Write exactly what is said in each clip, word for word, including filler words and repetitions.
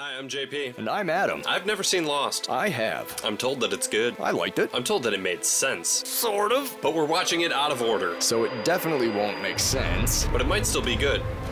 Hi, I'm J P. And I'm Adam. I've never seen Lost. I have. I'm told that it's good. I liked it. I'm told that it made sense. Sort of. But we're watching it out of order. So it definitely won't make sense. But it might still be good.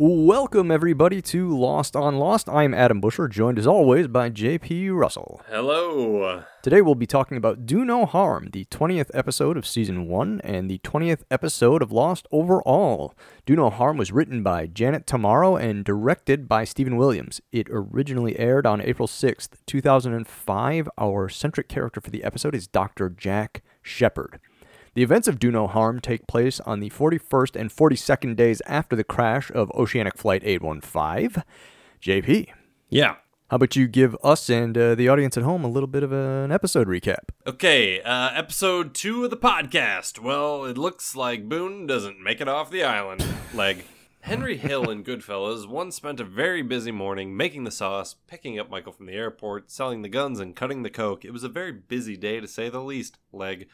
Welcome, everybody, to Lost on Lost. I'm Adam Busher, joined as always by J P. Russell. Hello. Today we'll be talking about Do No Harm, the twentieth episode of Season one and the twentieth episode of Lost overall. Do No Harm was written by Janet Tamaro and directed by Stephen Williams. It originally aired on April sixth, two thousand five. Our centric character for the episode is Doctor Jack Shepard. The events of Do No Harm take place on the forty-first and forty-second days after the crash of Oceanic Flight eight one five. J P. Yeah. How about you give us and uh, the audience at home a little bit of an episode recap? Okay, uh, episode two of the podcast. Well, it looks like Boone doesn't make it off the island. Leg. Henry Hill and Goodfellas once spent a very busy morning making the sauce, picking up Michael from the airport, selling the guns, and cutting the coke. It was a very busy day, to say the least. Leg.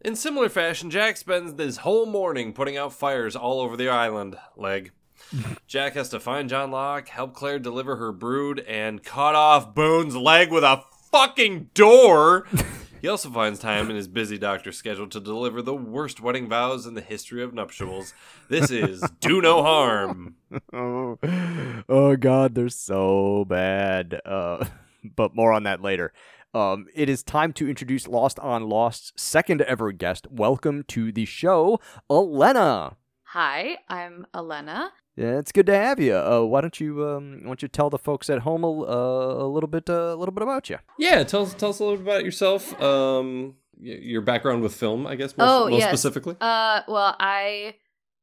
In similar fashion, Jack spends his whole morning putting out fires all over the island. Leg. Jack has to find John Locke, help Claire deliver her brood, and cut off Boone's leg with a fucking door. He also finds time in his busy doctor's schedule to deliver the worst wedding vows in the history of nuptials. This is Do No Harm. Oh, oh God, they're so bad. Uh, but more on that later. Um, it is time to introduce Lost on Lost's second ever guest. Welcome to the show, Elena. Hi, I'm Elena. Yeah, it's good to have you. Uh, why don't you um, why don't you tell the folks at home a, uh, a little bit uh, a little bit about you? Yeah, tell us tell us a little bit about yourself. Um, your background with film, I guess. More, oh, more yes. specifically. Uh, well, I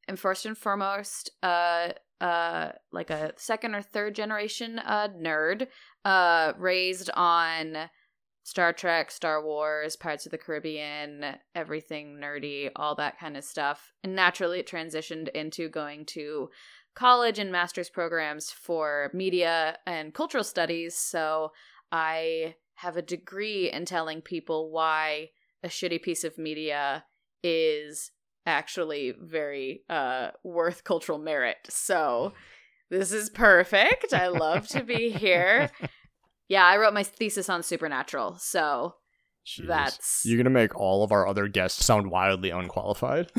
am first and foremost uh uh like a second or third generation uh nerd, uh raised on Star Trek, Star Wars, Pirates of the Caribbean, everything nerdy, all that kind of stuff. And naturally, it transitioned into going to college and master's programs for media and cultural studies. So I have a degree in telling people why a shitty piece of media is actually very uh, worth cultural merit. So this is perfect. I love to be here. Yeah, I wrote my thesis on Supernatural, so Jeez. That's... You're going to make all of our other guests sound wildly unqualified.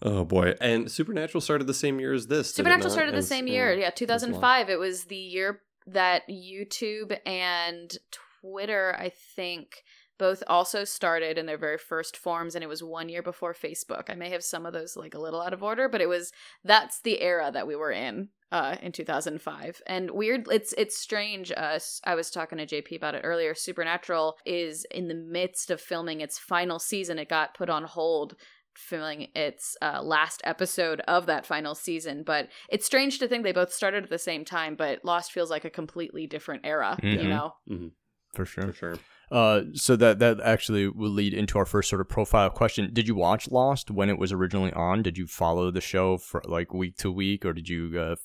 Oh, boy. And Supernatural started the same year as this. Supernatural started the same year. Yeah, two thousand five. It was the year that YouTube and Twitter, I think, both also started in their very first forms, and it was one year before Facebook. I may have some of those like a little out of order, but it was that's the era that we were in. Uh, in two thousand five. And weird, it's it's strange. Uh, I was talking to J P about it earlier. Supernatural is in the midst of filming its final season. It got put on hold filming its uh, last episode of that final season. But it's strange to think they both started at the same time, but Lost feels like a completely different era, mm-hmm. you know? Mm-hmm. For sure. For sure. Uh, so that, that actually will lead into our first sort of profile question. Did you watch Lost when it was originally on? Did you follow the show for like week to week, or did you... Uh,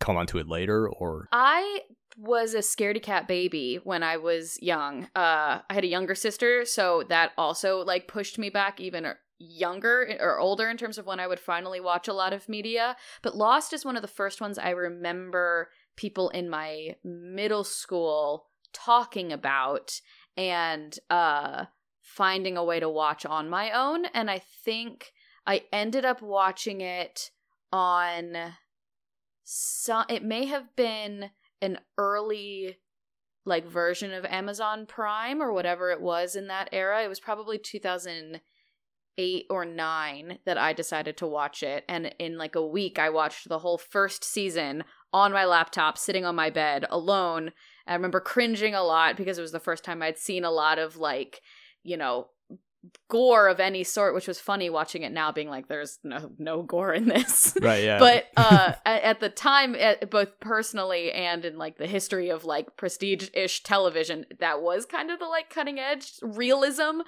come onto it later? Or I was a scaredy cat baby when I was young. uh I had a younger sister, so that also like pushed me back even younger or older in terms of when I would finally watch a lot of media. But Lost is one of the first ones I remember people in my middle school talking about and uh finding a way to watch on my own. And I think I ended up watching it on So it may have been an early like version of Amazon Prime or whatever it was in that era. It was probably two thousand eight or nine that I decided to watch it. And in like a week, I watched the whole first season on my laptop, sitting on my bed alone. I remember cringing a lot because it was the first time I'd seen a lot of like, you know, gore of any sort, which was funny watching it now, being like, there's no no gore in this. Right, yeah. But uh, at the time, at, both personally and in like the history of like prestige-ish television, that was kind of the like cutting edge realism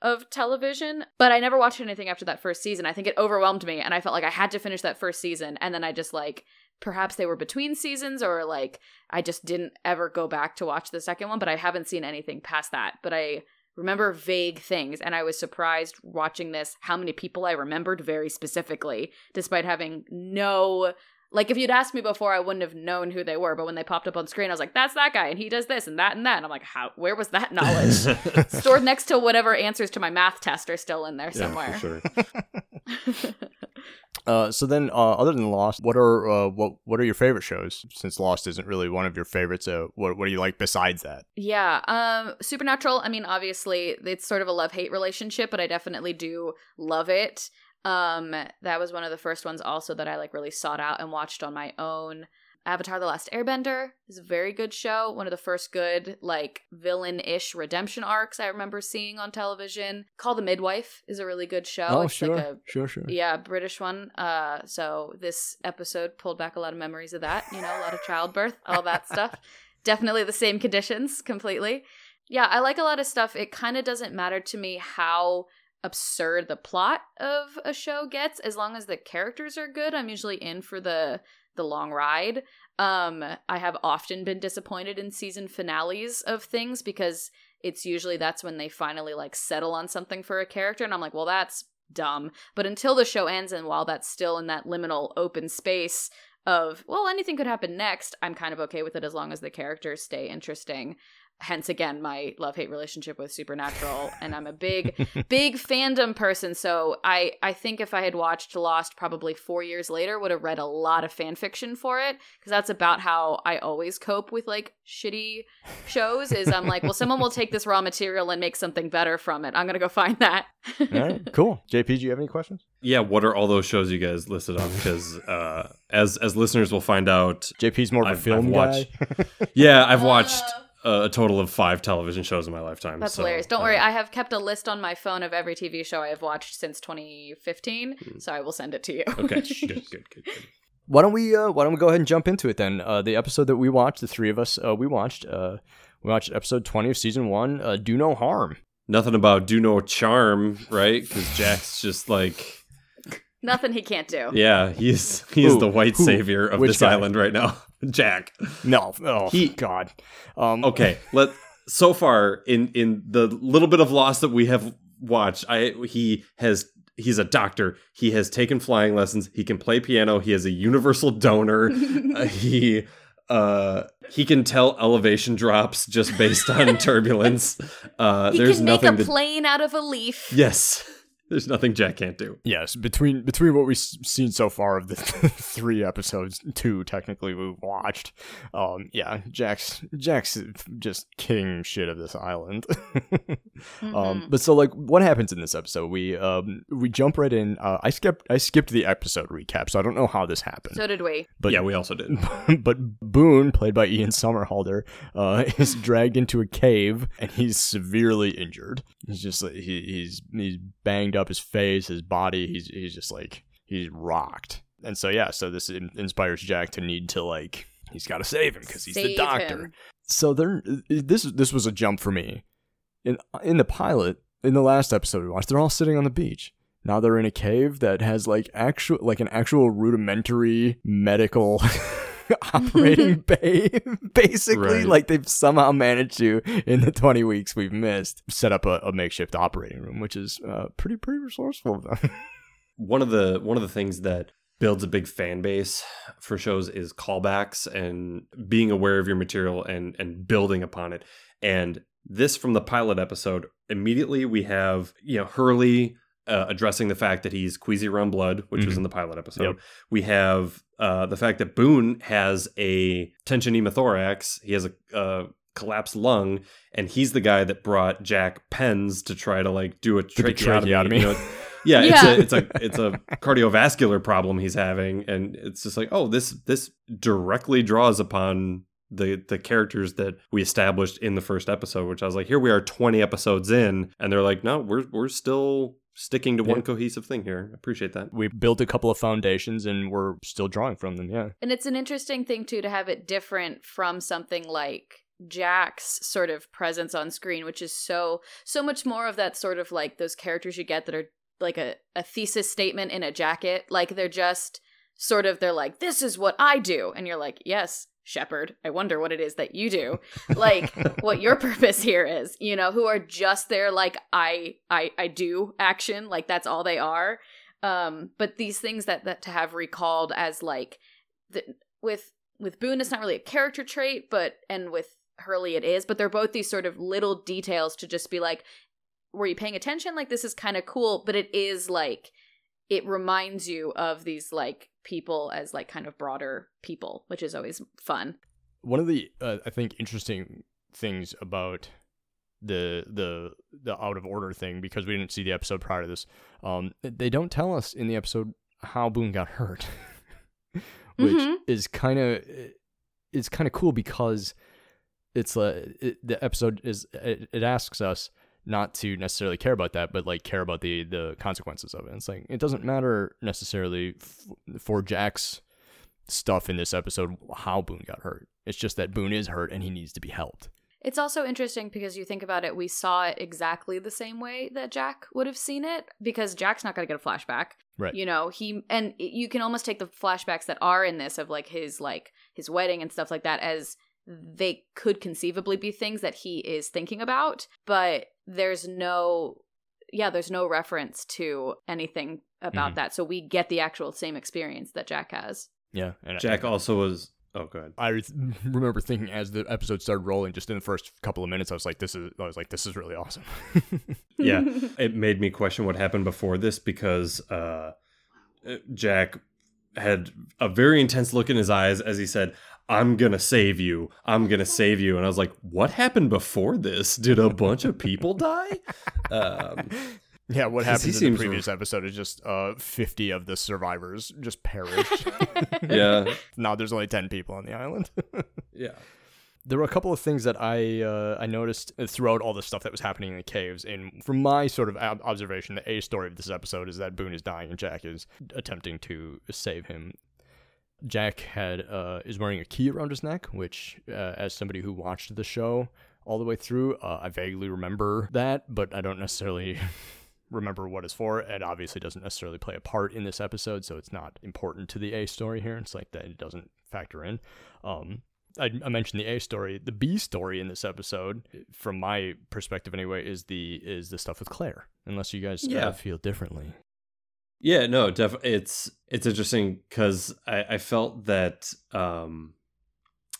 of television. But I never watched anything after that first season. I think it overwhelmed me, and I felt like I had to finish that first season, and then I just like, perhaps they were between seasons, or like I just didn't ever go back to watch the second one, but I haven't seen anything past that. But I remember vague things, and I was surprised watching this how many people I remembered very specifically, despite having no, like, if you'd asked me before, I wouldn't have known who they were, but when they popped up on screen, I was like, that's that guy, and he does this and that and that, and I'm like, how, where was that knowledge? Stored next to whatever answers to my math test are still in there somewhere. Yeah, for sure. Uh, so then, uh, other than Lost, what are uh, what what are your favorite shows? Since Lost isn't really one of your favorites, so what what do you like besides that? Yeah, um, Supernatural. I mean, obviously, it's sort of a love-hate relationship, but I definitely do love it. Um, that was one of the first ones also that I like really sought out and watched on my own. Avatar The Last Airbender is a very good show. One of the first good, like, villain-ish redemption arcs I remember seeing on television. Call the Midwife is a really good show. Oh, it's sure. Like a, sure, sure. Yeah, British one. Uh, so this episode pulled back a lot of memories of that. You know, a lot of childbirth, all that stuff. Definitely the same conditions completely. Yeah, I like a lot of stuff. It kind of doesn't matter to me how absurd the plot of a show gets. As long as the characters are good, I'm usually in for the... the long ride. Um, I have often been disappointed in season finales of things because it's usually that's when they finally like settle on something for a character, and I'm like, well, that's dumb. But until the show ends, and while that's still in that liminal open space of, well, anything could happen next, I'm kind of okay with it as long as the characters stay interesting. Hence, again, my love-hate relationship with Supernatural, and I'm a big, big fandom person, so I, I think if I had watched Lost probably four years later, would have read a lot of fan fiction for it, because that's about how I always cope with, like, shitty shows, is I'm like, well, someone will take this raw material and make something better from it. I'm going to go find that. All right, cool. J P, do you have any questions? Yeah, what are all those shows you guys listed on? Because uh, as, as listeners will find out... J P's more of a I've, film I've watched, guy. Yeah, I've watched... Uh... Uh, a total of five television shows in my lifetime. That's so hilarious. Don't uh, worry. I have kept a list on my phone of every T V show I have watched since twenty fifteen. Mm. So I will send it to you. Okay. Good, good, good, good. Why don't we, uh, why don't we go ahead and jump into it then? Uh, the episode that we watched, the three of us, uh, we watched, uh, we watched episode twenty of season one, uh, Do No Harm. Nothing about Do No Charm, right? Because Jack's just like... Nothing he can't do. Yeah. He's, he's ooh, the white who, savior of this guy? Island right now. Jack. No. Oh, he, God. Um, okay. Let so far in, in the little bit of Lost that we have watched, I he has he's a doctor. He has taken flying lessons. He can play piano. He is a universal donor. uh, he uh, he can tell elevation drops just based on turbulence. Uh, he there's can make nothing a that, plane out of a leaf. Yes. There's nothing Jack can't do. Yes, between between what we've seen so far of the three episodes, two technically we've watched, um, yeah, Jack's Jack's just king shit of this island. Mm-hmm. um, but so, like, what happens in this episode? We um, we jump right in. Uh, I skipped I skipped the episode recap, so I don't know how this happened. So did we? But yeah, we also did. But Boone, played by Ian Somerhalder, uh, is dragged into a cave, and he's severely injured. He's just like he, he's he's banged up. up his face, his body, he's he's just like he's rocked. And so yeah, so this in- inspires Jack to need to like he's got to save him because he's save the doctor. Him. So there this this was a jump for me. In in the pilot, in the last episode we watched, they're all sitting on the beach. Now they're in a cave that has like actual like an actual rudimentary medical operating bay, basically, right. Like they've somehow managed to, in the twenty weeks we've missed, set up a, a makeshift operating room, which is uh, pretty pretty resourceful of them. One of the one of the things that builds a big fan base for shows is callbacks and being aware of your material and and building upon it. And this from the pilot episode, immediately we have you know Hurley uh, addressing the fact that he's queasy around blood, which mm-hmm. was in the pilot episode. Yep. We have. Uh, the fact that Boone has a tension pneumothorax, he has a uh, collapsed lung, and he's the guy that brought Jack pens to try to like do a tracheotomy. tracheotomy. You know, yeah, yeah, it's a it's a it's a cardiovascular problem he's having, and it's just like, oh, this this directly draws upon the the characters that we established in the first episode, which I was like, here we are twenty episodes in, and they're like, no, we're we're still sticking to one yeah. cohesive thing here. I appreciate that. We built a couple of foundations and we're still drawing from them, yeah. And it's an interesting thing, too, to have it different from something like Jack's sort of presence on screen, which is so, so much more of that sort of like those characters you get that are like a, a thesis statement in a jacket. Like they're just sort of, they're like, this is what I do. And you're like, yes, Shepherd, I wonder what it is that you do, like what your purpose here is, you know, who are just there like I I I do action, like that's all they are. Um, but these things that, that to have recalled as like the, with with Boone, it's not really a character trait, but and with Hurley it is, but they're both these sort of little details to just be like, were you paying attention? Like this is kind of cool, but it is like it reminds you of these like people as like kind of broader people, which is always fun. One of the uh, I think interesting things about the the the out of order thing, because we didn't see the episode prior to this, um they don't tell us in the episode how Boone got hurt, which mm-hmm. is kind of is kind of cool, because it's uh, it, the episode is it, it asks us not to necessarily care about that, but like care about the the consequences of it. And it's like, it doesn't matter necessarily f- for Jack's stuff in this episode how Boone got hurt. It's just that Boone is hurt and he needs to be helped. It's also interesting because you think about it, we saw it exactly the same way that Jack would have seen it, because Jack's not going to get a flashback. Right. You know, he, and you can almost take the flashbacks that are in this of like his, like his wedding and stuff like that as they could conceivably be things that he is thinking about, but there's no, yeah, there's no reference to anything about mm-hmm. that. So we get the actual same experience that Jack has. Yeah. And Jack I, also was, oh, good. I remember thinking as the episode started rolling, just in the first couple of minutes, I was like, this is, I was like, this is really awesome. Yeah. It made me question what happened before this, because uh, Jack had a very intense look in his eyes as he said, I'm going to save you. I'm going to save you. And I was like, what happened before this? Did a bunch of people die? Um, yeah, what happens in the previous re- episode is just uh, fifty of the survivors just perished. Yeah. Now there's only ten people on the island. Yeah. There were a couple of things that I uh, I noticed throughout all the stuff that was happening in the caves. And from my sort of ob- observation, the A story of this episode is that Boone is dying and Jack is attempting to save him. Jack had uh, is wearing a key around his neck, which, uh, as somebody who watched the show all the way through, uh, I vaguely remember that, but I don't necessarily remember what it's for. It obviously doesn't necessarily play a part in this episode, so it's not important to the A story here. It's like that it doesn't factor in. Um, I, I mentioned the A story. The B story in this episode, from my perspective anyway, is the is the stuff with Claire. Unless you guys yeah. uh, feel differently. Yeah, no, def- it's it's interesting because I, I felt that, um,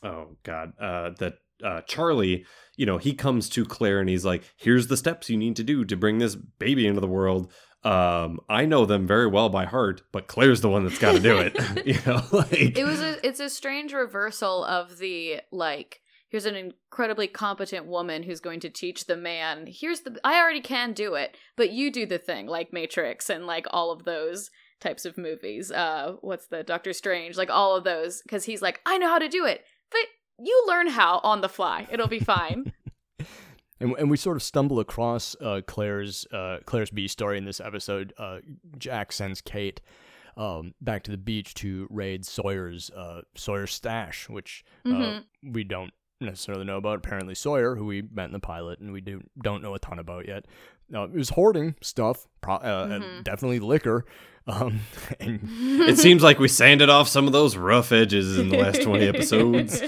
oh God, uh, that uh, Charlie, you know, he comes to Claire and he's like, here's the steps you need to do to bring this baby into the world. Um, I know them very well by heart, but Claire's the one that's got to do it. You know, like it was a, it's a strange reversal of the like, here's an incredibly competent woman who's going to teach the man, here's the, I already can do it, but you do the thing, like Matrix and like all of those types of movies. Uh, what's the Doctor Strange, like all of those, because he's like, I know how to do it, but you learn how on the fly. It'll be fine. And and we sort of stumble across uh, Claire's, uh, Claire's B story in this episode. Uh, Jack sends Kate Um, back to the beach to raid Sawyer's, uh, Sawyer's stash, which uh, mm-hmm. we don't necessarily know about. Apparently Sawyer, who we met in the pilot and we do don't know a ton about yet, uh, it was hoarding stuff, pro- uh, mm-hmm. and definitely liquor, um and it seems like we sanded off some of those rough edges in the last twenty episodes.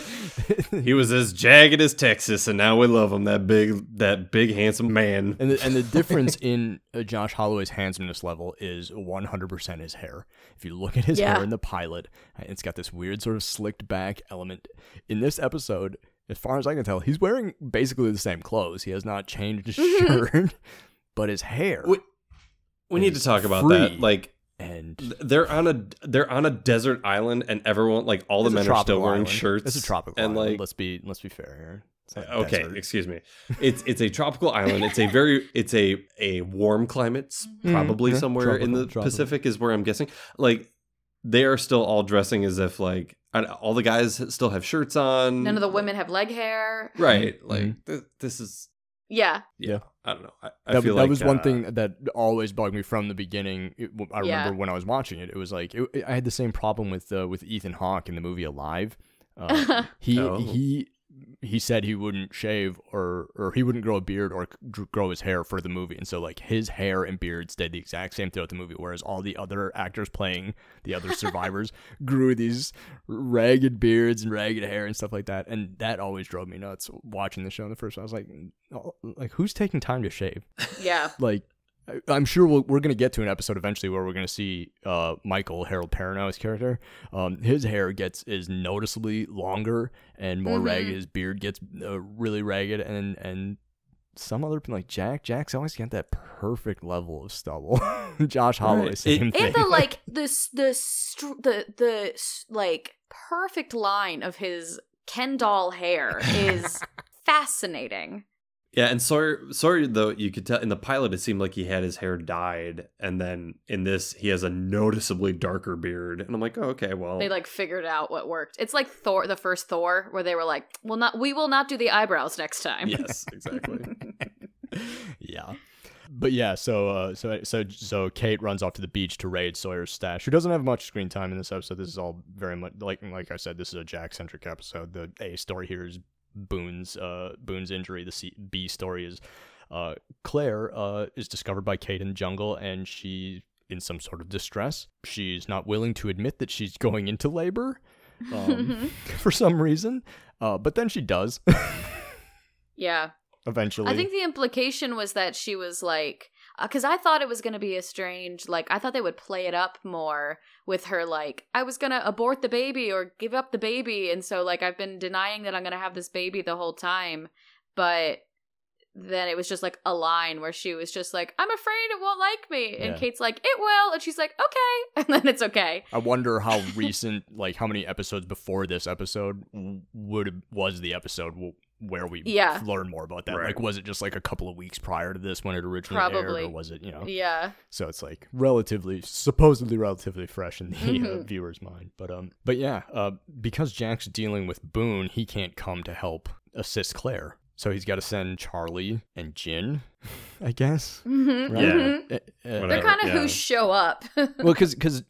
He was as jagged as Texas, and now we love him, that big that big handsome man. And the, and the difference in uh, Josh Holloway's handsomeness level is one hundred percent his hair. If you look at his yeah. hair in the pilot, it's got this weird sort of slicked back element. In this episode, as far as I can tell, he's wearing basically the same clothes. He has not changed his shirt, but his hair. We, we need to talk about that. Like, and they're on a they're on a desert island, and everyone, like all the men are still wearing shirts. It's a tropical island. Like, let's be let's be fair here. Okay, desert. Excuse me. It's it's a tropical island. It's a very it's a a warm climate. Probably mm-hmm. somewhere tropical, in the tropical. Pacific is where I'm guessing. Like they are still all dressing as if, like, all the guys still have shirts on. None of the women have leg hair. Right. Like, mm-hmm. th- this is... Yeah. Yeah. I don't know. I, I that, feel that like... That was uh, one thing that always bugged me from the beginning. It, I remember yeah. when I was watching it, it was like... It, it, I had the same problem with uh, with Ethan Hawke in the movie Alive. Uh, he oh. he... He said he wouldn't shave or or he wouldn't grow a beard or grow his hair for the movie. And so, like, his hair and beard stayed the exact same throughout the movie, whereas all the other actors playing the other survivors grew these ragged beards and ragged hair and stuff like that. And that always drove me nuts watching the show in the first one. I was like, oh, like, who's taking time to shave? Yeah. Like, I'm sure we'll, we're going to get to an episode eventually where we're going to see uh, Michael, Harold Perrineau's character. Um, his hair gets is noticeably longer and more mm-hmm. ragged. His beard gets uh, really ragged. And and some other people like Jack. Jack's always got that perfect level of stubble. Josh Holloway, right. same it, thing. And the, like, the, the, the, the, like, perfect line of his Ken doll hair is fascinating. Yeah, and Sawyer, Sawyer, though, you could tell in the pilot, it seemed like he had his hair dyed, and then in this, he has a noticeably darker beard, and I'm like, oh, okay, well. They, like, figured out what worked. It's like Thor, the first Thor, where they were like, well, not, we will not do the eyebrows next time. Yes, exactly. Yeah. But yeah, so uh, so so so Kate runs off to the beach to raid Sawyer's stash, who doesn't have much screen time in this episode. This is all very much, like like I said, this is a Jack-centric episode. The A story here is Boone's uh Boone's injury. The C- B story is uh Claire uh is discovered by Kate in the jungle, and she's in some sort of distress. She's not willing to admit that she's going into labor um, for some reason, uh but then she does. Yeah, eventually. I think the implication was that she was like, because I thought it was going to be a strange, like, I thought they would play it up more with her, like, I was going to abort the baby or give up the baby. And so, like, I've been denying that I'm going to have this baby the whole time. But then it was just, like, a line where she was just like, I'm afraid it won't like me. Yeah. And Kate's like, it will. And she's like, okay. And then it's okay. I wonder how recent, like, how many episodes before this episode would was the episode will where we yeah. learn more about that. Right. Like, was it just like a couple of weeks prior to this when it originally Probably. aired, or was it, you know? Yeah. So it's like relatively, supposedly relatively fresh in the mm-hmm. uh, viewer's mind. But um, but yeah, uh, because Jack's dealing with Boone, he can't come to help assist Claire. So he's got to send Charlie and Jin, I guess. Mm-hmm. Right? Yeah. Mm-hmm. Uh, uh, They're kind of yeah. who show up. Well, because because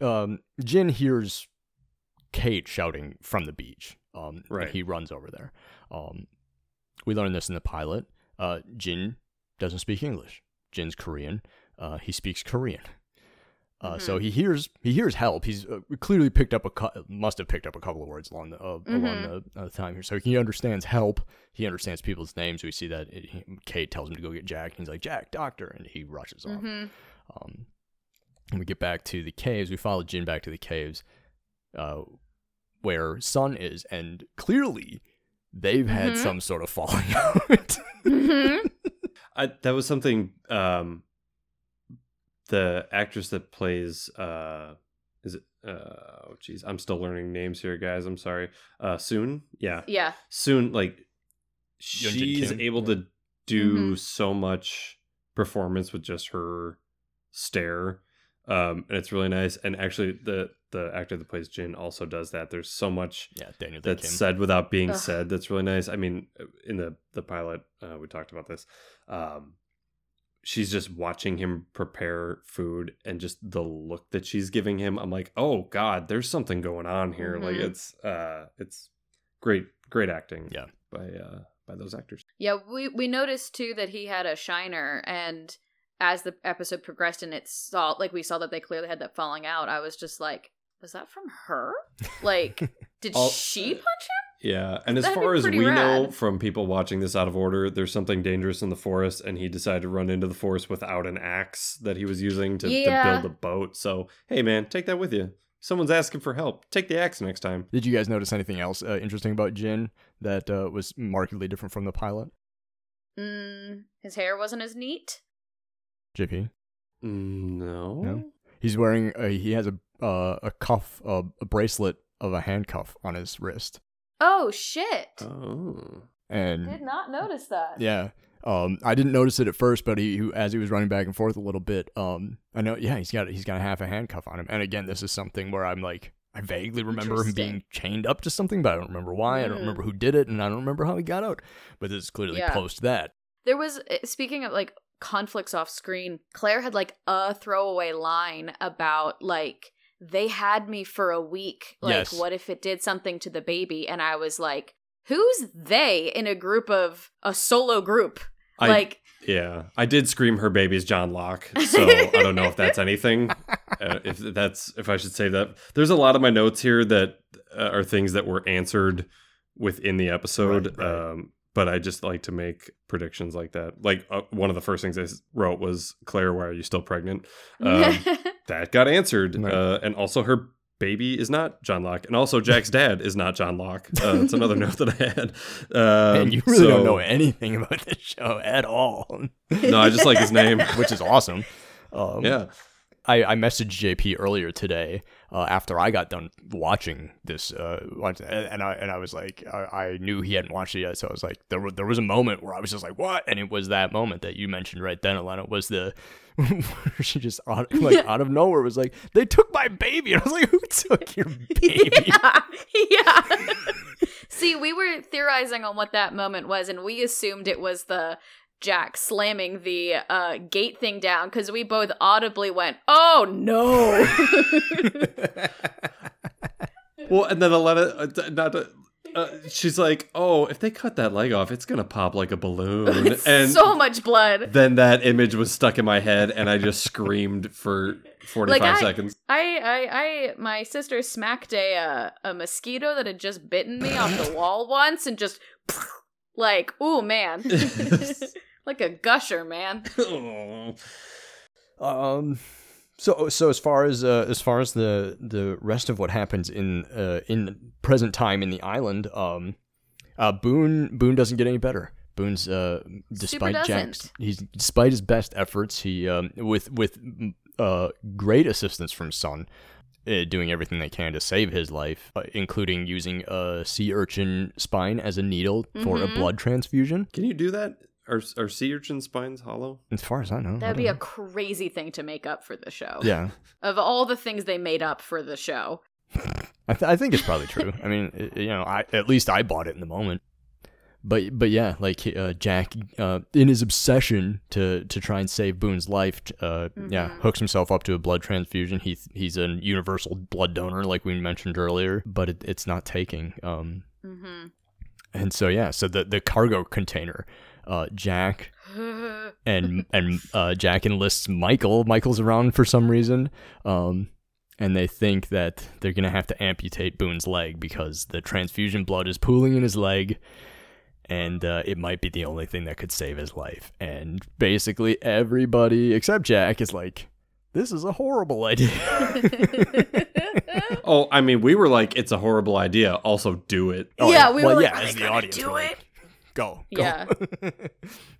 um, Jin hears Kate shouting from the beach. Um, right. He runs over there. Um, we learned this in the pilot. Uh, Jin doesn't speak English. Jin's Korean. Uh, he speaks Korean. Uh, mm-hmm. So he hears he hears help. He's uh, clearly picked up a cu- must have picked up a couple of words along the uh, mm-hmm. along the uh, time here. So he understands help. He understands people's names. We see that it, he, Kate tells him to go get Jack. And he's like, Jack, doctor, and he rushes off. Mm-hmm. Um, and we get back to the caves. We follow Jin back to the caves. Uh. Where Sun is, and clearly they've had mm-hmm. some sort of falling out. Mm-hmm. I, that was something um, the actress that plays uh, is it? Uh, oh, geez, I'm still learning names here, guys. I'm sorry. Uh, Soon, yeah, yeah. Soon, like she's able yeah. to do mm-hmm. so much performance with just her stare, um, and it's really nice. And actually, the The actor that plays Jin also does that. There's so much yeah, Daniel that's Kim. said without being Ugh. said. That's really nice. I mean, in the, the pilot, uh, we talked about this. Um, she's just watching him prepare food and just the look that she's giving him. I'm like, oh, God, there's something going on here. Mm-hmm. Like, it's uh, it's great, great acting yeah. by uh, by those actors. Yeah, we, we noticed, too, that he had a shiner, and as the episode progressed and it saw, like, we saw that they clearly had that falling out, I was just like, was that from her? Like, did I'll, she punch him? Yeah, and as far as we rad. know from people watching this out of order, there's something dangerous in the forest, and he decided to run into the forest without an axe that he was using to, yeah. to build a boat. So, hey, man, take that with you. Someone's asking for help. Take the axe next time. Did you guys notice anything else uh, interesting about Jin that uh, was markedly different from the pilot? Mm, his hair wasn't as neat. J P? Mm, no. No? He's wearing, a, he has a uh, a cuff, uh, a bracelet of a handcuff on his wrist. Oh, shit. Oh. And did not notice that. Yeah. Um, I didn't notice it at first, but he, as he was running back and forth a little bit, um, I know, yeah, he's got he's got a half a handcuff on him. And again, this is something where I'm like, I vaguely remember him being chained up to something, but I don't remember why. Mm. I don't remember who did it, and I don't remember how he got out. But this is clearly yeah. post that. There was, speaking of like conflicts off screen, Claire had like a throwaway line about like, they had me for a week. Like, yes. What if it did something to the baby? And I was like, who's they in a group of a solo group? I, like, yeah, I did scream her baby's John Locke, so I don't know if that's anything. Uh, if that's if I should say that. There's a lot of my notes here that uh, are things that were answered within the episode, right, right. Um, but I just like to make predictions like that. Like uh, one of the first things I wrote was, "Claire, why are you still pregnant?" Um, that got answered, right. uh, and also her baby is not John Locke, and also Jack's dad is not John Locke. Uh, it's another note that I had. Um, Man, you really so, don't know anything about this show at all. No, I just like his name, which is awesome. Um, yeah, I, I messaged J P earlier today uh, after I got done watching this, uh, and I and I was like, I, I knew he hadn't watched it yet, so I was like, there was, there was a moment where I was just like, what? And it was that moment that you mentioned right then, Elena, was the. She just out, like out of nowhere was like, they took my baby, and I was like, who took your baby? Yeah, yeah. See, we were theorizing on what that moment was, and we assumed it was the Jack slamming the uh gate thing down, because we both audibly went, oh no. Well, and then Elena uh, not to, Uh, she's like, oh, if they cut that leg off, it's going to pop like a balloon. It's and so much blood. Then that image was stuck in my head, and I just screamed for forty-five like I, seconds. I, I, I, my sister smacked a uh, a mosquito that had just bitten me off the wall once, and just, like, ooh, man. Like a gusher, man. Um... So, so as far as uh, as far as the, the rest of what happens in uh, in present time in the island, um, uh, Boone Boone doesn't get any better. Boone's uh, despite Jack's, he's despite his best efforts, he um, with with uh, great assistance from Sun, uh, doing everything they can to save his life, uh, including using a sea urchin spine as a needle mm-hmm. for a blood transfusion. Can you do that? Are are sea urchin spines hollow? As far as I know. That'd I be know. a crazy thing to make up for the show. Yeah. Of all the things they made up for the show. I, th- I think it's probably true. I mean, it, you know, I at least I bought it in the moment. But but yeah, like uh, Jack, uh, in his obsession to, to try and save Boone's life, uh, mm-hmm. yeah, hooks himself up to a blood transfusion. He he's a universal blood donor, like we mentioned earlier, but it, it's not taking. Um, mm-hmm. And so yeah, so the, the cargo container. Uh, Jack and and uh, Jack enlists Michael. Michael's around for some reason, um, and they think that they're gonna have to amputate Boone's leg because the transfusion blood is pooling in his leg, and uh, it might be the only thing that could save his life. And basically, everybody except Jack is like, "This is a horrible idea." Oh, I mean, we were like, "It's a horrible idea." Also, do it. Oh, yeah, we well, were like, yeah, as the audience, do it. Go, go. Yeah.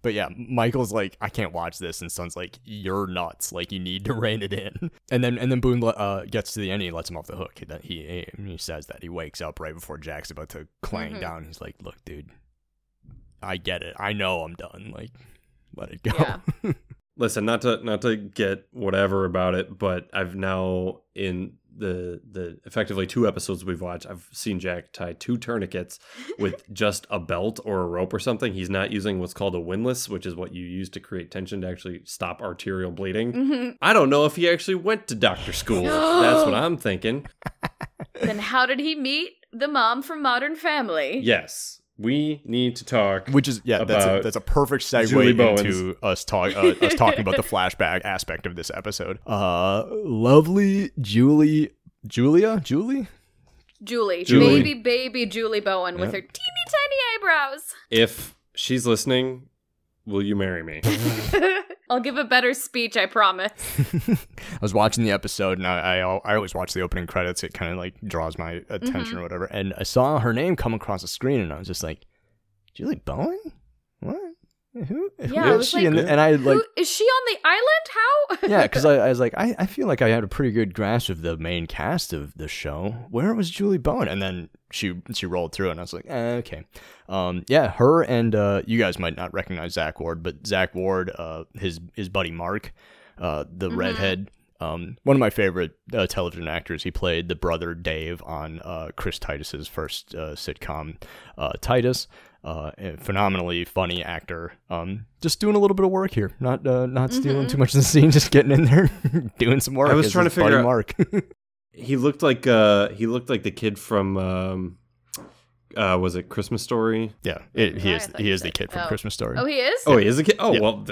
But yeah, Michael's like, I can't watch this, and Son's like, you're nuts. Like, you need to rein it in. And then, and then Boone uh, gets to the end. And he lets him off the hook. He he, he says that he wakes up right before Jack's about to clang mm-hmm. down. He's like, look, dude, I get it. I know I'm done. Like, let it go. Yeah. Listen, not to not to get whatever about it, but I've now in. The the effectively two episodes we've watched, I've seen Jack tie two tourniquets with just a belt or a rope or something. He's not using what's called a windlass, which is what you use to create tension to actually stop arterial bleeding. Mm-hmm. I don't know if he actually went to doctor school. That's what I'm thinking. Then how did he meet the mom from Modern Family? Yes. We need to talk. Which is yeah, that's a, that's a perfect segue into us talk uh, us talking about the flashback aspect of this episode. Uh, lovely Julie, Julia, Julie, Julie, Julie. baby, baby Julie Bowen yeah. with her teeny tiny eyebrows. If she's listening, will you marry me? I'll give a better speech, I promise. I was watching the episode, and I, I I always watch the opening credits. It kind of, like, draws my attention mm-hmm. or whatever. And I saw her name come across the screen, and I was just like, Julie Bowen? What? Who, yeah, who is she? Like, and, and I like, who, is she on the island? How? Yeah, because I, I was like, I, I feel like I had a pretty good grasp of the main cast of the show. Where was Julie Bowen? And then she she rolled through, and I was like, eh, okay, um, yeah, her and uh, you guys might not recognize Zach Ward, but Zach Ward, uh, his his buddy Mark, uh, the mm-hmm. redhead, um, one of my favorite uh, television actors. He played the brother Dave on uh, Chris Titus's first uh, sitcom, uh, Titus. Uh, phenomenally funny actor. Um, just doing a little bit of work here, not uh, not stealing mm-hmm. too much of the scene, just getting in there, doing some work. I was trying to figure out. Mark. he looked like uh, he looked like the kid from um, uh, was it Christmas Story? Yeah, it, he is. He is the kid from oh. Christmas Story. Oh, he is. Oh, he is a kid. Oh, yeah. Well,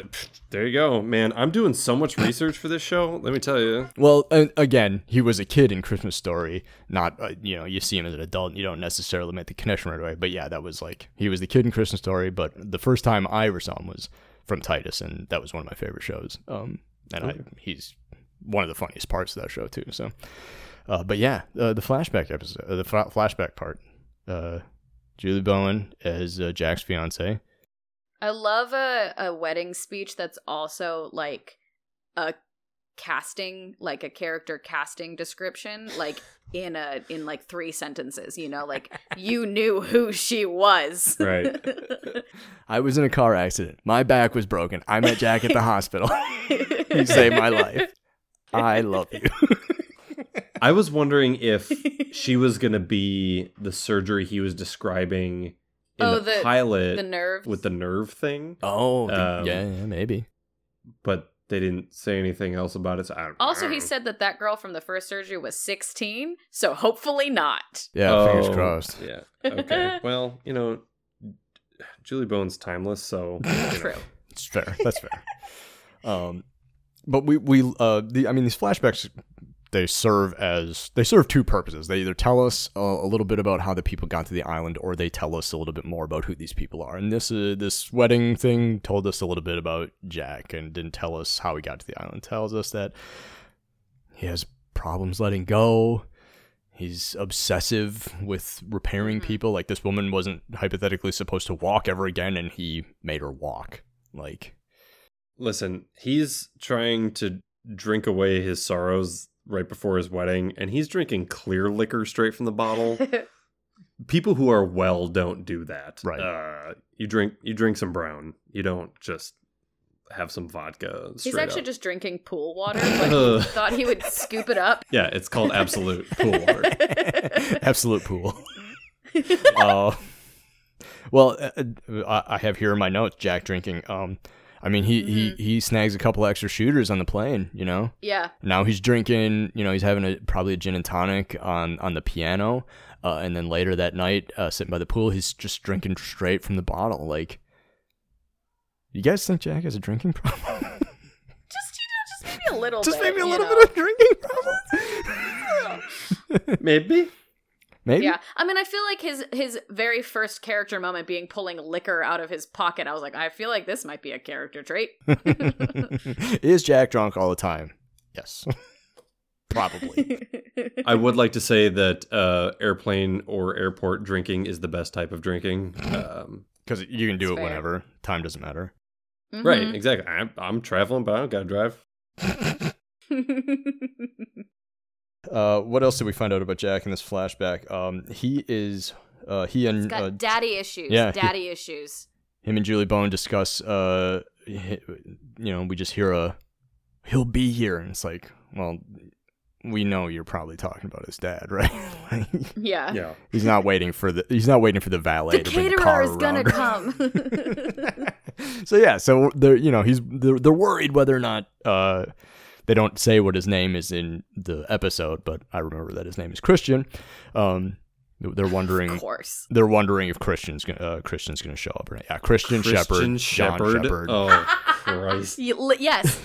there you go, man. I'm doing so much research for this show. Let me tell you. Well, uh, again, he was a kid in Christmas Story. Not uh, you know, you see him as an adult, and you don't necessarily make the connection right away. But yeah, that was like he was the kid in Christmas Story. But the first time I ever saw him was from Titus, and that was one of my favorite shows. Um, and okay. I, he's one of the funniest parts of that show too. So, uh, but yeah, uh, the flashback episode, uh, the f- flashback part. Uh, Julie Bowen as uh, Jack's fiance. I love a, a wedding speech that's also like a casting, like a character casting description, like in a in like three sentences. You know, like you knew who she was. Right. I was in a car accident. My back was broken. I met Jack at the hospital. You saved my life. I love you. I was wondering if she was going to be the surgery he was describing in oh, the, the pilot the nerves. With the nerve thing. Oh, the, um, yeah, yeah, maybe. But they didn't say anything else about it. So I don't also, know. He said that that girl from the first surgery was sixteen, so hopefully not. Yeah, oh, fingers crossed. Yeah, okay. Well, you know, Julie Bowen's timeless, so... True. You know. It's fair, that's fair. um, But we, we uh, the, I mean, these flashbacks... They serve as they serve two purposes. They either tell us uh, a little bit about how the people got to the island, or they tell us a little bit more about who these people are. And this uh, this wedding thing told us a little bit about Jack and didn't tell us how he got to the island. It tells us that he has problems letting go. He's obsessive with repairing mm-hmm. people. Like this woman wasn't hypothetically supposed to walk ever again, and he made her walk. Like, listen, he's trying to drink away his sorrows. Right before his wedding, and he's drinking clear liquor straight from the bottle. People who are well don't do that. Right. Uh, you drink you drink some brown. You don't just have some vodka. He's actually up. Just drinking pool water. But he thought he would scoop it up. Yeah, it's called absolute pool water. Absolute pool. uh, well, uh, I have here in my notes, Jack drinking... Um, I mean, he, mm-hmm. he he snags a couple extra shooters on the plane, you know? Yeah. Now he's drinking, you know, he's having a probably a gin and tonic on, on the piano. Uh, and then later that night, uh, sitting by the pool, he's just drinking straight from the bottle. Like, you guys think Jack has a drinking problem? just, you know, just maybe a little just bit. Just maybe a little know? bit of drinking problem? Maybe. Maybe? Yeah. I mean, I feel like his his very first character moment being pulling liquor out of his pocket, I was like, I feel like this might be a character trait. Is Jack drunk all the time? Yes. Probably. I would like to say that uh, airplane or airport drinking is the best type of drinking. Because um, you can do it fair. Whenever. Time doesn't matter. Mm-hmm. Right, exactly. I'm, I'm traveling, but I don't gotta drive. Uh, what else did we find out about Jack in this flashback? Um, he is, uh, he and... He's got uh, daddy issues, yeah, daddy he, issues. Him and Julie Bowen discuss, uh, you know, we just hear a, he'll be here, and it's like, well, we know you're probably talking about his dad, right? Like, yeah. yeah. He's not waiting for the, he's not waiting for the valet the to bring the car around. The caterer is gonna come. So yeah, so they're, you know, he's, they're, they're worried whether or not, uh... They don't say what his name is in the episode, but I remember that his name is Christian. Um, they're wondering, of course, they're wondering if Christian's gonna, uh, Christian's going to show up or not. Yeah, Christian, Christian Shepherd, John Shepherd. Oh, Christ! Yes,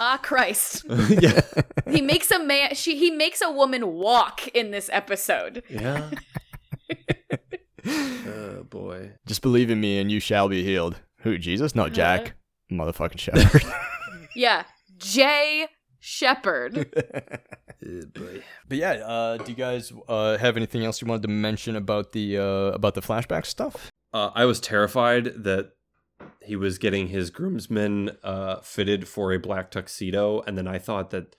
ah, Christ! Yeah. He makes a man. She he makes a woman walk in this episode. Yeah. Oh boy! Just believe in me, and you shall be healed. Who? Jesus? No, Jack, uh, motherfucking Shepherd. Yeah, Jay. Shepherd. But yeah, uh, do you guys uh, have anything else you wanted to mention about the uh, about the flashback stuff? Uh, I was terrified that he was getting his groomsmen uh, fitted for a black tuxedo. And then I thought that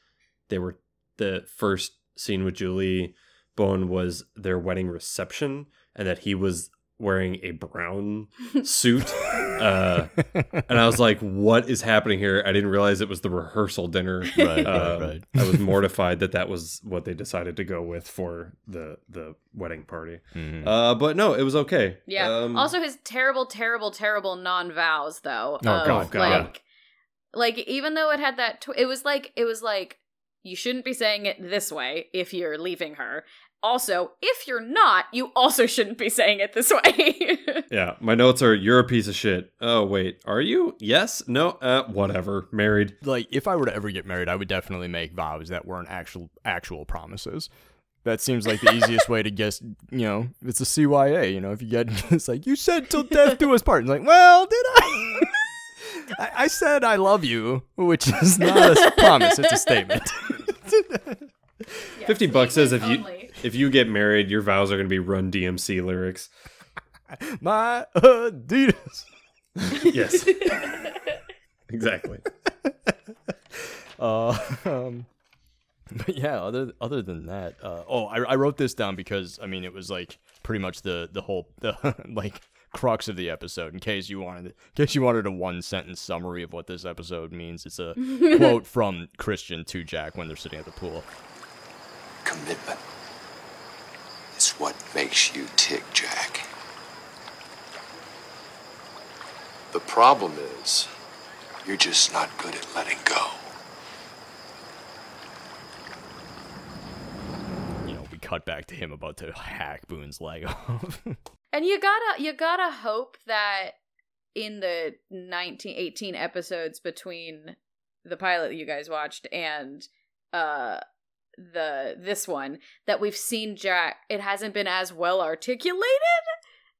they were the first scene with Julie Bowen was their wedding reception, and that he was wearing a brown suit. Uh, and I was like, what is happening here? I didn't realize it was the rehearsal dinner. Right, um, right, right. I was mortified that that was what they decided to go with for the, the wedding party. Mm-hmm. Uh, but no, it was okay. Yeah. Um, also his terrible, terrible, terrible non-vows though. Oh, of, God, God. Like, yeah. like, even though it had that, tw- it was like, it was like, you shouldn't be saying it this way if you're leaving her. Also, if you're not, you also shouldn't be saying it this way. Yeah, my notes are, you're a piece of shit. Oh, wait, are you? Yes? No? Uh, whatever. Married. Like, if I were to ever get married, I would definitely make vows that weren't actual actual promises. That seems like the easiest way to guess, you know, it's a C Y A, you know, if you get, it's like, you said till death do us part. It's like, well, did I? I, I said I love you, which is not a promise, it's a statement. Yeah, fifty bucks says if you if you get married, your vows are going to be Run D M C lyrics. My Adidas. Yes. Exactly. Uh, um, but yeah, other other than that, uh, oh, I, I wrote this down because, I mean, it was like pretty much the, the whole, the like crux of the episode. In case you wanted, in case you wanted a one sentence summary of what this episode means, it's a quote from Christian to Jack when they're sitting at the pool. Commitment is what makes you tick, Jack. The problem is, you're just not good at letting go. You know, we cut back to him about to hack Boone's leg off. And you gotta, you gotta hope that in the nineteen, eighteen episodes between the pilot that you guys watched and, uh, the this one that we've seen Jack, it hasn't been as well articulated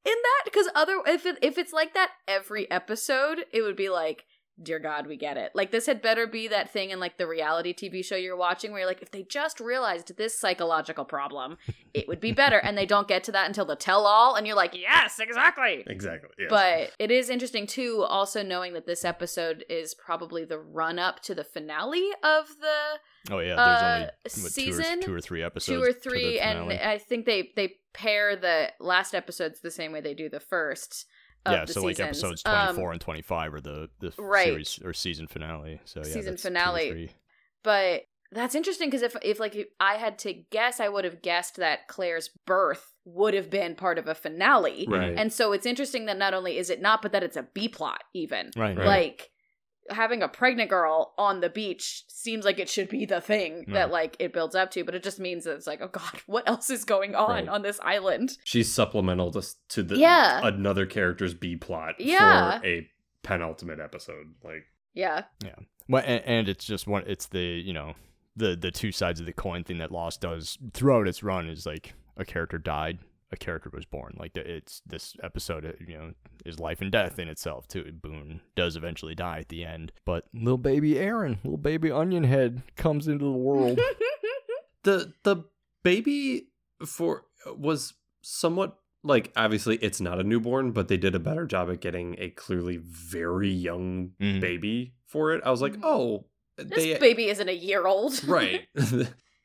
in that, because other if it, if it's like that every episode, it would be like, dear God, we get it. Like, this had better be that thing in like the reality T V show you're watching where you're like, if they just realized this psychological problem, it would be better. And they don't get to that until the tell-all, and you're like, yes, exactly, exactly. Yes. But it is interesting too, also knowing that this episode is probably the run-up to the finale of the oh yeah, there's uh, only what, season, two or, two or three episodes, two or three, and I think they they pair the last episodes the same way they do the first. Yeah, so seasons. Like episodes twenty-four um, and twenty-five are the, the right. series or season finale. So yeah, season finale. But that's interesting because if if like if I had to guess, I would have guessed that Claire's birth would have been part of a finale. Right. And so it's interesting that not only is it not, but that it's a B plot even. Right. Right. Like having a pregnant girl on the beach seems like it should be the thing right. that like it builds up to, but it just means that it's like, oh God, what else is going on right. on this island? She's supplemental to, to the yeah. another character's B plot yeah. for a penultimate episode, like yeah, yeah. Well, and, and it's just one. It's the you know the the two sides of the coin thing that Lost does throughout its run is like a character died, a character was born. Like it's this episode, you know, is life and death in itself too. Boone does eventually die at the end, but little baby Aaron, little baby Onion Head comes into the world. the the baby for was somewhat like, obviously it's not a newborn, but they did a better job at getting a clearly very young mm. baby for it. I was like, oh, this they, baby isn't a year old, right?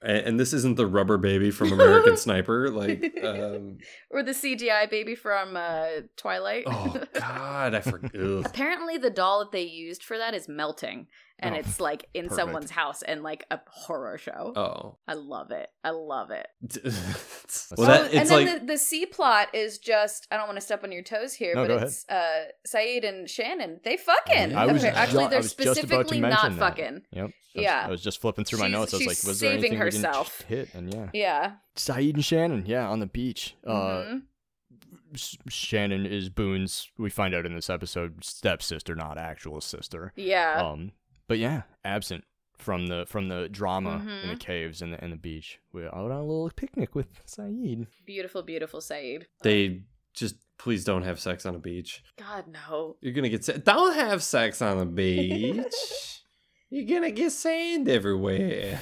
And this isn't the rubber baby from American Sniper, like, um... or the C G I baby from uh, Twilight. Oh God, I forgot. Apparently, the doll that they used for that is melting, and oh, it's like in perfect. someone's house and like a horror show. Oh, I love it! I love it. well, that, it's and then like... the, the C plot is just—I don't want to step on your toes here, no, but it's uh, Saeed and Shannon—they fucking. I was actually they're I was specifically not that. fucking. Yep. I was, yeah, I was just flipping through my she's, notes. I was like, "Was there anything herself. We didn't hit?" And yeah, yeah, Saeed and Shannon, yeah, on the beach. Mm-hmm. Uh, Shannon is Boone's. We find out in this episode, stepsister, not actual sister. Yeah. Um, but yeah, absent from the from the drama mm-hmm. in the caves and the and the beach. We're out on a little picnic with Saeed. Beautiful, beautiful Saeed. They just. Please don't have sex on a beach. God no. You're gonna get. Se- don't have sex on the beach. You're gonna get sand everywhere.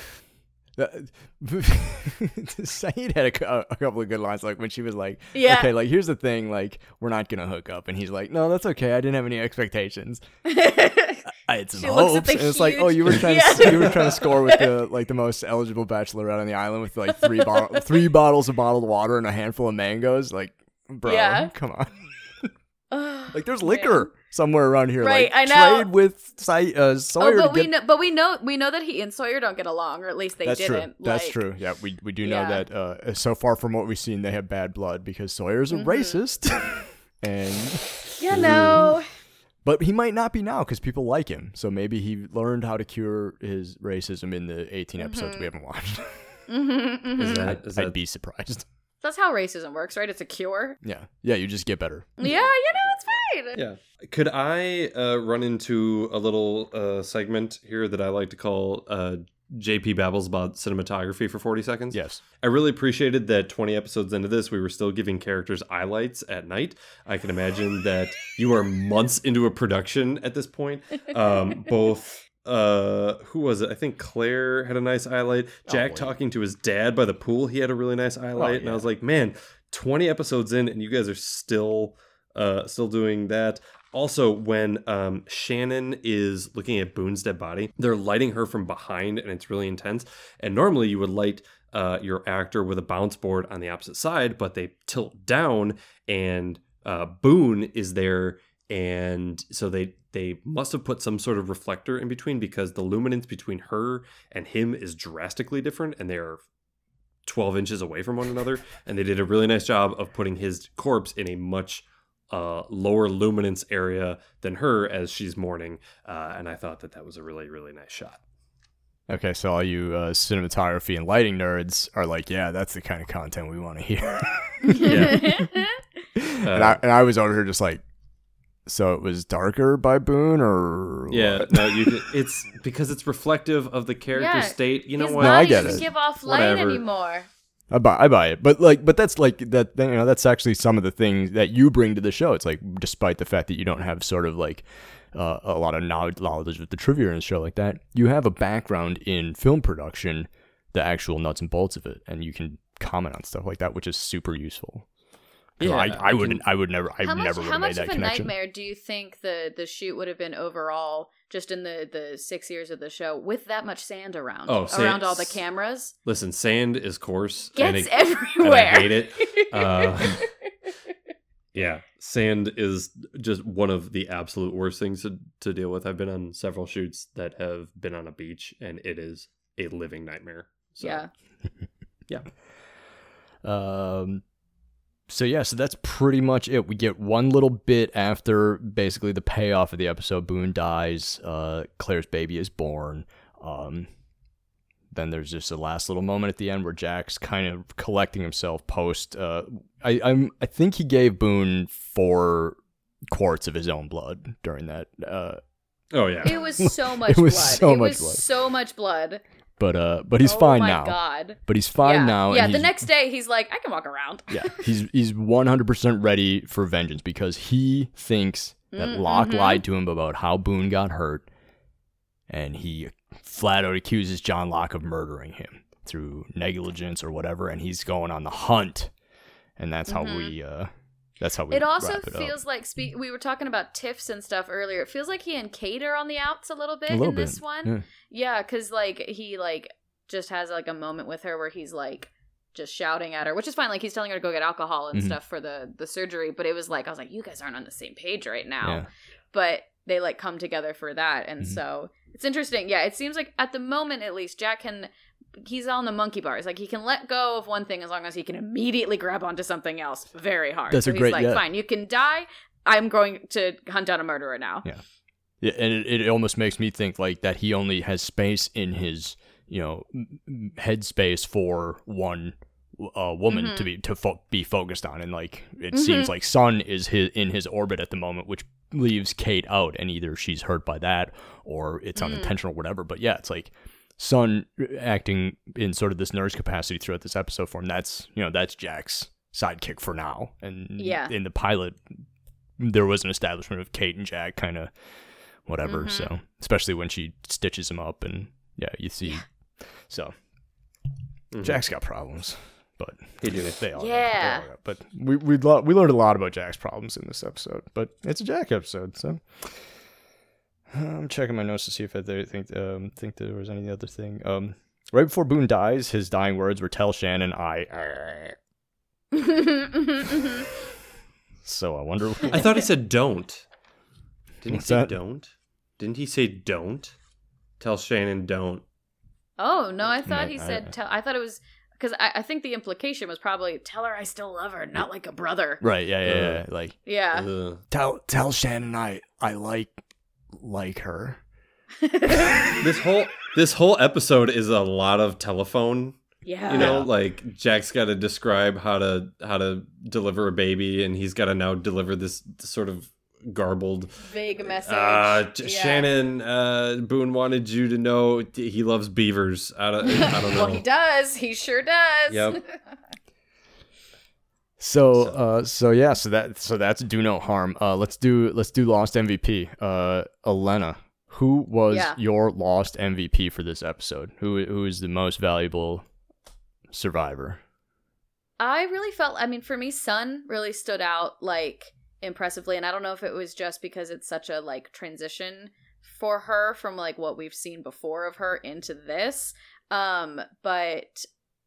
Said had a, a couple of good lines, like when she was like, yeah. okay, like, here's the thing, like, we're not gonna hook up, and he's like, no, that's okay, I didn't have any expectations. I had some she hopes, and it's huge... like, oh, you were trying, yeah. to, you were trying to score with the like the most eligible bachelorette on the island with like three bottle, three bottles of bottled water and a handful of mangoes, like, bro, yeah. come on. Oh, like, there's liquor man. somewhere around here. Right, like, I know. Trade with Sy- uh, Sawyer. Oh, but, to get- we know, but we know we know that he and Sawyer don't get along, or at least they That's didn't. True. That's like, true. Yeah, we we do yeah. know that. Uh, so far from what we've seen, they have bad blood because Sawyer's a mm-hmm. racist, and you know. But he might not be now because people like him. So maybe he learned how to cure his racism in the eighteen mm-hmm. episodes we haven't watched. Mm-hmm, mm-hmm. Is that, is that- I'd be surprised. That's how racism works, right? It's a cure. Yeah. Yeah, you just get better. Yeah, you know, it's fine. Yeah. Could I uh, run into a little uh, segment here that I like to call uh, J P Babbles About Cinematography for forty seconds? Yes. I really appreciated that twenty episodes into this, we were still giving characters eyelights at night. I can imagine that you are months into a production at this point. Um, both... Uh, who was it? I think Claire had a nice eyelight. Jack oh, talking to his dad by the pool, he had a really nice eyelight. Oh, yeah. And I was like, man, twenty episodes in and you guys are still uh, still doing that. Also, when um, Shannon is looking at Boone's dead body, they're lighting her from behind and it's really intense. And normally you would light uh, your actor with a bounce board on the opposite side, but they tilt down and uh, Boone is there. And so they they must have put some sort of reflector in between, because the luminance between her and him is drastically different, and they're twelve inches away from one another. And they did a really nice job of putting his corpse in a much uh, lower luminance area than her as she's mourning. Uh, and I thought that that was a really, really nice shot. Okay, so all you uh, cinematography and lighting nerds are like, yeah, that's the kind of content we want to hear. yeah. uh, and, I, and I was over here just like, so it was darker by Boone, or yeah, what? no, you. Did, it's because it's reflective of the character yeah, state. You know what? No, I get it. Give off light Whatever. anymore. I buy, I buy it, but like, but that's like that. You know, that's actually some of the things that you bring to the show. It's like, despite the fact that you don't have sort of like uh, a lot of knowledge with the trivia and show like that, you have a background in film production, the actual nuts and bolts of it, and you can comment on stuff like that, which is super useful. Yeah, I, I wouldn't. I would never. I never would have made that connection. How much of a nightmare do you think the, the shoot would have been overall, just in the, the six years of the show, with that much sand around? Oh, sand, around all the cameras. Listen, sand is coarse. Gets and it, everywhere. And I hate it. Uh, yeah, sand is just one of the absolute worst things to to deal with. I've been on several shoots that have been on a beach, and it is a living nightmare. So, yeah. yeah. Um. So yeah, so that's pretty much it. We get one little bit after basically the payoff of the episode. Boone dies. Uh, Claire's baby is born. Um, then there's just a last little moment at the end where Jack's kind of collecting himself post. Uh, I I'm, I think he gave Boone four quarts of his own blood during that. Uh, oh yeah, it was so much. it was blood. so it much was blood. So much blood. But uh, but he's oh fine my now. God. But he's fine yeah. now. Yeah, and the next day he's like, I can walk around. yeah, he's he's one hundred percent ready for vengeance, because he thinks that mm-hmm. Locke lied to him about how Boone got hurt, and he flat out accuses John Locke of murdering him through negligence or whatever, and he's going on the hunt, and that's mm-hmm. how we uh, that's how we. It also wrap it feels up. like spe- we were talking about tiffs and stuff earlier. It feels like he and Kate are on the outs a little bit a little in bit. this one. Yeah. Yeah, because, like, he, like, just has, like, a moment with her where he's, like, just shouting at her, which is fine. Like, he's telling her to go get alcohol and mm-hmm. stuff for the, the surgery. But it was, like, I was like, you guys aren't on the same page right now. Yeah. But they, like, come together for that. And mm-hmm. so it's interesting. Yeah, it seems like at the moment, at least, Jack can – he's on the monkey bars. Like, he can let go of one thing as long as he can immediately grab onto something else very hard. That's so a he's great, like, yeah. fine, you can die. I'm going to hunt down a murderer now. Yeah. Yeah, and it, it almost makes me think like that he only has space in his, you know, headspace for one uh, woman mm-hmm. to be to fo- be focused on, and like it mm-hmm. seems like Sun is his, in his orbit at the moment, which leaves Kate out, and either she's hurt by that or it's mm-hmm. unintentional, or whatever. But yeah, it's like Sun acting in sort of this nurse capacity throughout this episode for him. That's you know that's Jack's sidekick for now, and yeah. in the pilot there was an establishment of Kate and Jack kind of. Whatever, mm-hmm. so especially when she stitches him up, and yeah, you see, yeah. so Mm-hmm. Jack's got problems, but he did it. They all yeah. They all but we we lo- we learned a lot about Jack's problems in this episode. But it's a Jack episode, so I'm checking my notes to see if I think um, think there was any other thing. Um, right before Boone dies, his dying words were "Tell Shannon I." So I wonder. I thought he said "Don't." Didn't What's he say that? Don't? Didn't he say don't? Tell Shannon don't. Oh, no, I thought he said tell. I thought it was, because I, I think the implication was probably tell her I still love her, not like a brother. Right, yeah, yeah, uh, yeah. Like, yeah. Uh, tell tell Shannon I, I like like her. This whole this whole episode is a lot of telephone. Yeah. You know, like Jack's got to describe how to how to deliver a baby, and he's got to now deliver this sort of garbled vague message. Uh, yeah. Shannon uh, Boone wanted you to know he loves beavers. I don't, I don't know. Well, he does. He sure does. Yep. so, so, uh, so yeah. So that, so that's do no harm. Uh, let's do, let's do Lost M V P. Uh, Elena, who was yeah. your Lost M V P for this episode? Who, who is the most valuable survivor? I really felt. I mean, for me, Sun really stood out. Like. Impressively, and I don't know if it was just because it's such a like transition for her from like what we've seen before of her into this, um but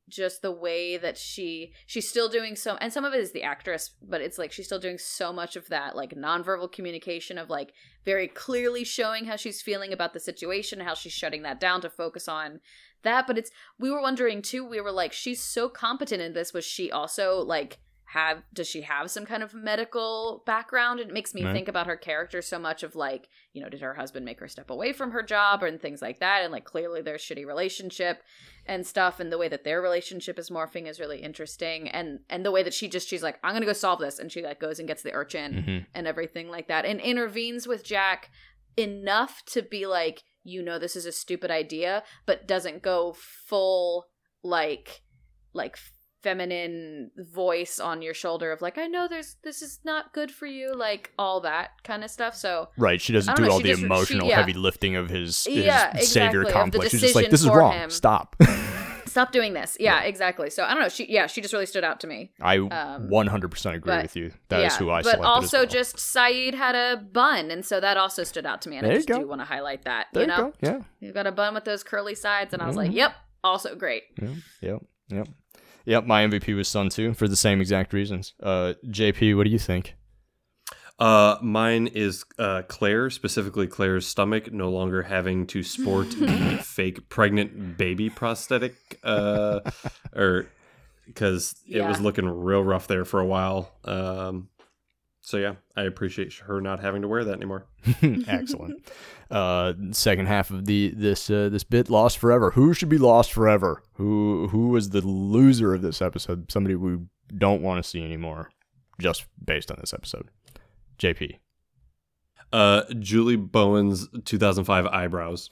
just the way that she she's still doing so, and some of it is the actress, but it's like she's still doing so much of that like nonverbal communication of like very clearly showing how she's feeling about the situation, how she's shutting that down to focus on that. But it's, we were wondering too, we were like, she's so competent in this, was she also like have does she have some kind of medical background? It makes me right. think about her character so much of like, you know, did her husband make her step away from her job and things like that, and like clearly their shitty relationship and stuff, and the way that their relationship is morphing is really interesting, and and the way that she just she's like, I'm gonna go solve this, and she like goes and gets the urchin mm-hmm. and everything like that, and intervenes with Jack enough to be like, you know, this is a stupid idea, but doesn't go full like like feminine voice on your shoulder of like, I know there's this is not good for you, like all that kind of stuff. So right, she doesn't do know, all the just, emotional she, yeah. heavy lifting of his, his yeah, exactly. savior complex. She's just like, this is wrong. Him. Stop. Stop doing this. Yeah, yeah, exactly. So I don't know. She yeah, she just really stood out to me. I um, one hundred percent agree but, with you. That yeah, is who I selected. But also, as well. Just Saeed had a bun, and so that also stood out to me. And there I just do want to highlight that. There you know, you yeah, you've got a bun with those curly sides, and mm-hmm. I was like, yep, also great. Yep, yep, yep. Yep, my M V P was Sun too, for the same exact reasons. Uh, J P, what do you think? Uh, mine is uh, Claire, specifically Claire's stomach, no longer having to sport the fake pregnant baby prosthetic, uh, or because yeah. it was looking real rough there for a while. Um, so yeah, I appreciate her not having to wear that anymore. Excellent. Uh, second half of the this uh, this bit, lost forever. Who should be lost forever? Who who was the loser of this episode? Somebody we don't want to see anymore, just based on this episode. J P. Uh, Julie Bowen's two thousand five eyebrows.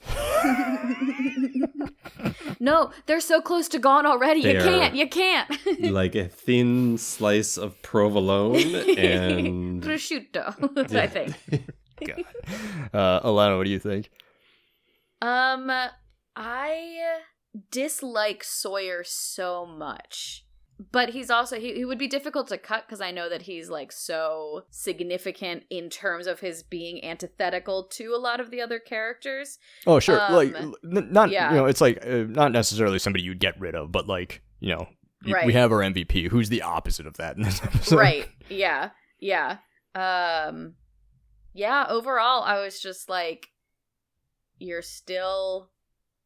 No, they're so close to gone already. They you can't. You can't. Like a thin slice of provolone and prosciutto, yeah. I think. God. Uh, Alana, what do you think? Um, I dislike Sawyer so much, but he's also he, he would be difficult to cut because I know that he's like so significant in terms of his being antithetical to a lot of the other characters. Oh sure, um, like n- not yeah. you know, it's like uh, not necessarily somebody you'd get rid of, but like, you know, y- right. we have our M V P who's the opposite of that in this episode. Right. Yeah. Yeah. Um. Yeah, overall, I was just like, you're still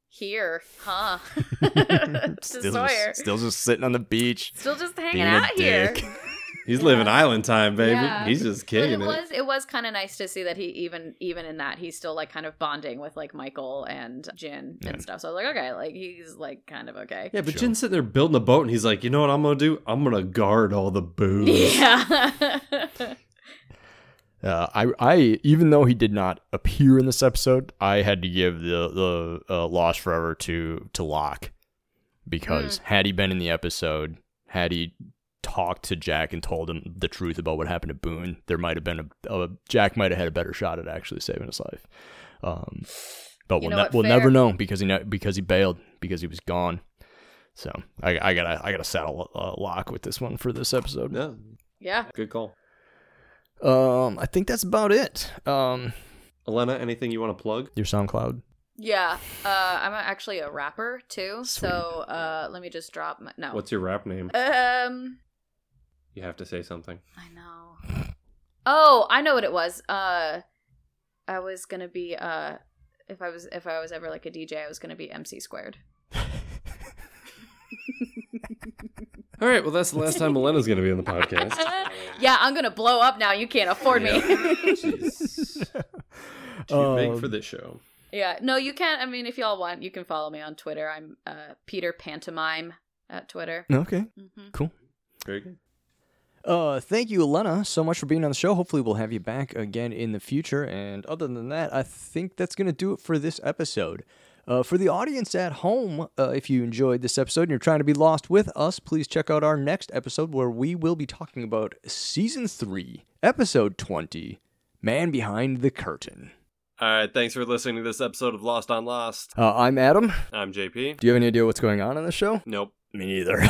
here, huh? to still Sawyer. Just, still just sitting on the beach. Still just hanging out here. He's yeah. living island time, baby. Yeah. He's just killing it. Was, it was kind of nice to see that he, even even in that, he's still like kind of bonding with like Michael and Jin yeah. and stuff. So I was like, okay, like he's like kind of okay. Yeah, but sure. Jin's sitting there building a boat, and he's like, you know what I'm going to do? I'm going to guard all the booze. Yeah. Uh, I, I, even though he did not appear in this episode, I had to give the the uh, Lost Forever to to Locke, because mm. had he been in the episode, had he talked to Jack and told him the truth about what happened to Boone, there might have been a, a Jack might have had a better shot at actually saving his life. Um, but you we'll ne- what, we'll never know because he ne- because he bailed because he was gone. So I, I gotta I gotta saddle uh, lock with this one for this episode. Yeah, yeah, good call. Um, I think that's about it. Um, Elena, anything you want to plug? Your SoundCloud. Yeah, uh, I'm actually a rapper too. Sweet. So uh, let me just drop my no. What's your rap name? Um, you have to say something. I know. Oh, I know what it was. Uh, I was gonna be uh, if I was if I was ever like a D J, I was gonna be M C Squared. All right, well, that's the last time Elena's going to be on the podcast. Yeah, I'm going to blow up now. You can't afford yeah. me. Jeez. Too um, big for this show. Yeah, no, you can't. I mean, if y'all want, you can follow me on Twitter. I'm uh, Peter Pantomime at Twitter. Okay, mm-hmm. Cool. Very good. Uh, thank you, Elena, so much for being on the show. Hopefully we'll have you back again in the future. And other than that, I think that's going to do it for this episode. Uh, for the audience at home, uh, if you enjoyed this episode and you're trying to be lost with us, please check out our next episode where we will be talking about Season three, Episode twenty, Man Behind the Curtain. All right, thanks for listening to this episode of Lost on Lost. Uh, I'm Adam. I'm J P. Do you have any idea what's going on in this show? Nope. Me neither.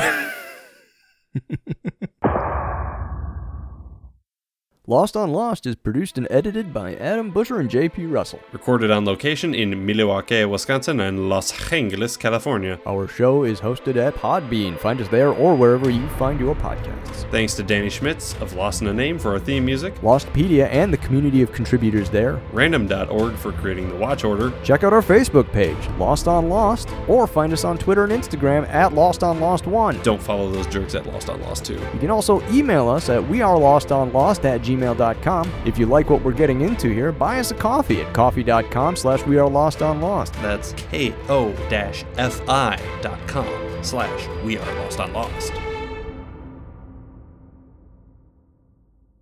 Lost on Lost is produced and edited by Adam Butcher and J P Russell. Recorded on location in Milwaukee, Wisconsin and Los Angeles, California. Our show is hosted at Podbean. Find us there or wherever you find your podcasts. Thanks to Danny Schmitz of Lost in a Name for our theme music. Lostpedia and the community of contributors there. Random dot org for creating the watch order. Check out our Facebook page, Lost on Lost, or find us on Twitter and Instagram at Lost on Lost one. Don't follow those jerks at Lost on Lost two. You can also email us at wearelostonlost at gmail dot com. If you like what we're getting into here, buy us a coffee at ko-fi dot com slash we are lost on lost. That's K O F I dot com slash we are lost on lost.